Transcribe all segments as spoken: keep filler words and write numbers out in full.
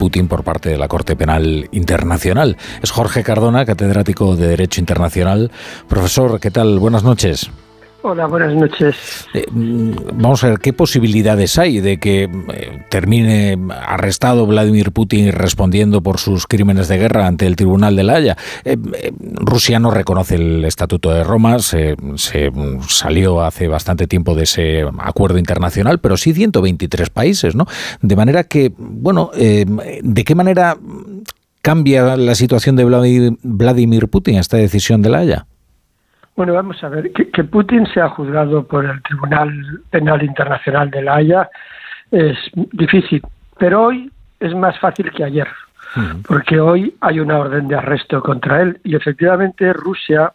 Putin por parte de la Corte Penal Internacional. Es Jorge Cardona, catedrático de Derecho Internacional. Profesor, ¿qué tal? Buenas noches. Hola, buenas noches. Eh, vamos a ver, ¿qué posibilidades hay de que eh, termine arrestado Vladimir Putin respondiendo por sus crímenes de guerra ante el Tribunal de La Haya? Eh, eh, Rusia no reconoce el Estatuto de Roma, se, se salió hace bastante tiempo de ese acuerdo internacional, pero sí ciento veintitrés países, ¿no? De manera que, bueno, eh, ¿de qué manera cambia la situación de Vladimir Putin esta decisión de La Haya? Bueno, vamos a ver, que, que Putin sea juzgado por el Tribunal Penal Internacional de La Haya es difícil, pero hoy es más fácil que ayer, uh-huh. porque hoy hay una orden de arresto contra él y efectivamente Rusia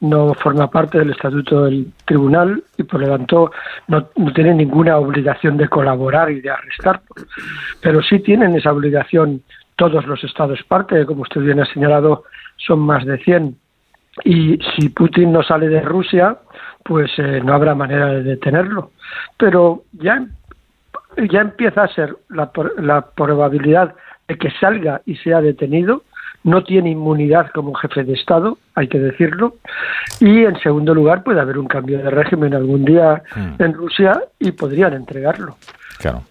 no forma parte del estatuto del tribunal y por lo tanto no, no tiene ninguna obligación de colaborar y de arrestarlo, pero sí tienen esa obligación todos los estados parte, que como usted bien ha señalado son más de cien. Y si Putin no sale de Rusia, pues eh, no habrá manera de detenerlo. Pero ya, ya empieza a ser la, la probabilidad de que salga y sea detenido. No tiene inmunidad como jefe de Estado, hay que decirlo. Y en segundo lugar, puede haber un cambio de régimen algún día mm. en Rusia y podrían entregarlo. Claro.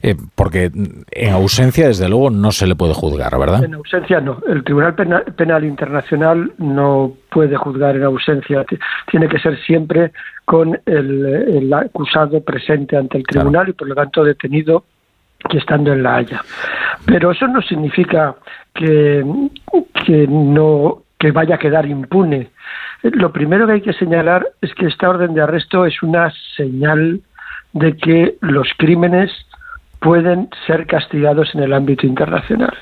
Eh, porque en ausencia, desde luego, no se le puede juzgar, ¿verdad? En ausencia no. El Tribunal Penal, Penal Internacional no puede juzgar en ausencia. Tiene que ser siempre con el, el acusado presente ante el tribunal claro. y, por lo tanto, detenido que estando en La Haya. Pero eso no significa que, que, no, que vaya a quedar impune. Lo primero que hay que señalar es que esta orden de arresto es una señal de que los crímenes pueden ser castigados en el ámbito internacional,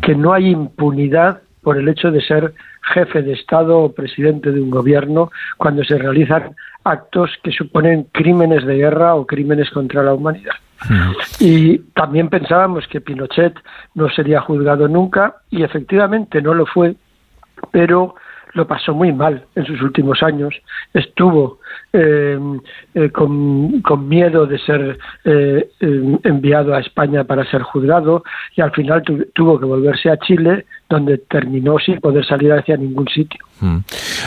que no hay impunidad por el hecho de ser jefe de Estado o presidente de un gobierno cuando se realizan actos que suponen crímenes de guerra o crímenes contra la humanidad. No. Y también pensábamos que Pinochet no sería juzgado nunca y efectivamente no lo fue, pero lo pasó muy mal en sus últimos años, estuvo eh, eh, con, con miedo de ser eh, eh, enviado a España para ser juzgado y al final tu, tuvo que volverse a Chile, donde terminó sin poder salir hacia ningún sitio. Mm.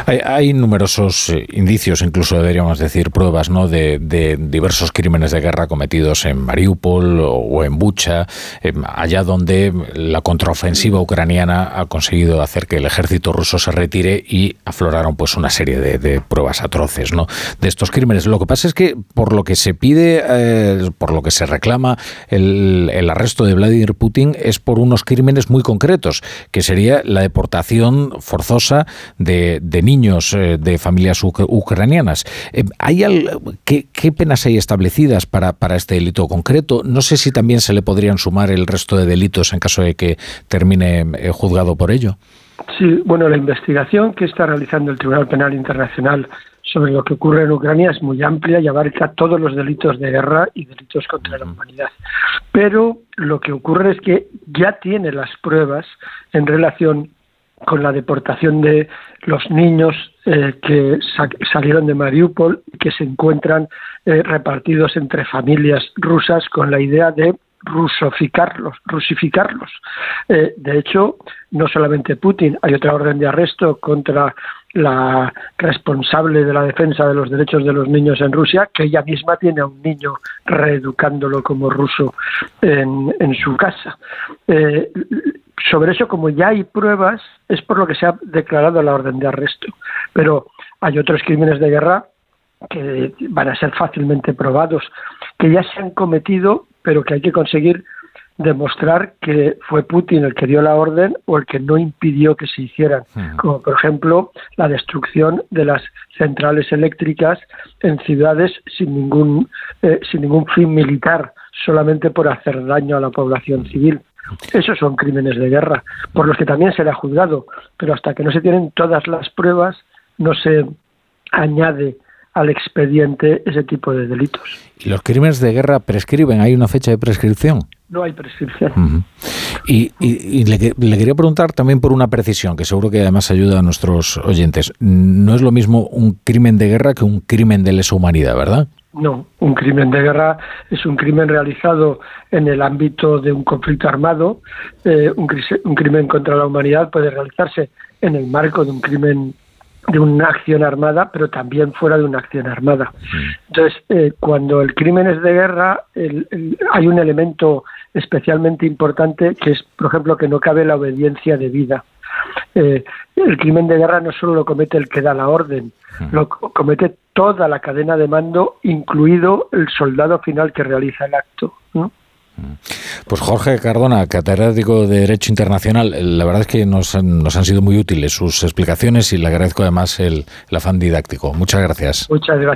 Hay, hay numerosos indicios, incluso deberíamos decir pruebas, ¿no?, de, de diversos crímenes de guerra cometidos en Mariupol o en Bucha, eh, allá donde la contraofensiva ucraniana ha conseguido hacer que el ejército ruso se retire y afloraron pues una serie de, de pruebas atroces, ¿no?, de estos crímenes. Lo que pasa es que por lo que se pide, eh, por lo que se reclama el, el arresto de Vladimir Putin es por unos crímenes muy concretos, que sería la deportación forzosa de, de niños eh, de familias uc- ucranianas. Eh, ¿hay al, qué, ¿Qué penas hay establecidas para, para este delito concreto? No sé si también se le podrían sumar el resto de delitos en caso de que termine eh, juzgado por ello. Sí, bueno, la investigación que está realizando el Tribunal Penal Internacional sobre lo que ocurre en Ucrania es muy amplia y abarca todos los delitos de guerra y delitos contra la humanidad. Pero lo que ocurre es que ya tiene las pruebas en relación con la deportación de los niños eh, que sa- salieron de Mariupol y que se encuentran eh, repartidos entre familias rusas con la idea de rusificarlos, rusificarlos. Eh, de hecho, no solamente Putin, hay otra orden de arresto contra la responsable de la defensa de los derechos de los niños en Rusia, que ella misma tiene a un niño reeducándolo como ruso en, en su casa. Eh, sobre eso, como ya hay pruebas, es por lo que se ha declarado la orden de arresto. Pero hay otros crímenes de guerra que van a ser fácilmente probados, que ya se han cometido, pero que hay que conseguir demostrar que fue Putin el que dio la orden o el que no impidió que se hicieran, como por ejemplo la destrucción de las centrales eléctricas en ciudades sin ningún, eh, sin ningún fin militar, solamente por hacer daño a la población civil. Esos son crímenes de guerra, por los que también será juzgado, pero hasta que no se tienen todas las pruebas no se añade al expediente ese tipo de delitos. ¿Y los crímenes de guerra prescriben? ¿Hay una fecha de prescripción? No hay prescripción. Uh-huh. Y, y, y le, le quería preguntar también por una precisión, que seguro que además ayuda a nuestros oyentes. No es lo mismo un crimen de guerra que un crimen de lesa humanidad, ¿verdad? No, un crimen de guerra es un crimen realizado en el ámbito de un conflicto armado. Eh, un, un crimen contra la humanidad puede realizarse en el marco de un crimen, de una acción armada, pero también fuera de una acción armada. Entonces, eh, cuando el crimen es de guerra, el, el, hay un elemento especialmente importante que es, por ejemplo, que no cabe la obediencia debida. Eh, el crimen de guerra no solo lo comete el que da la orden, lo comete toda la cadena de mando, incluido el soldado final que realiza el acto, ¿no? Pues Jorge Cardona, catedrático de Derecho Internacional, la verdad es que nos, nos han sido muy útiles sus explicaciones y le agradezco además el, el afán didáctico. Muchas gracias. Muchas gracias.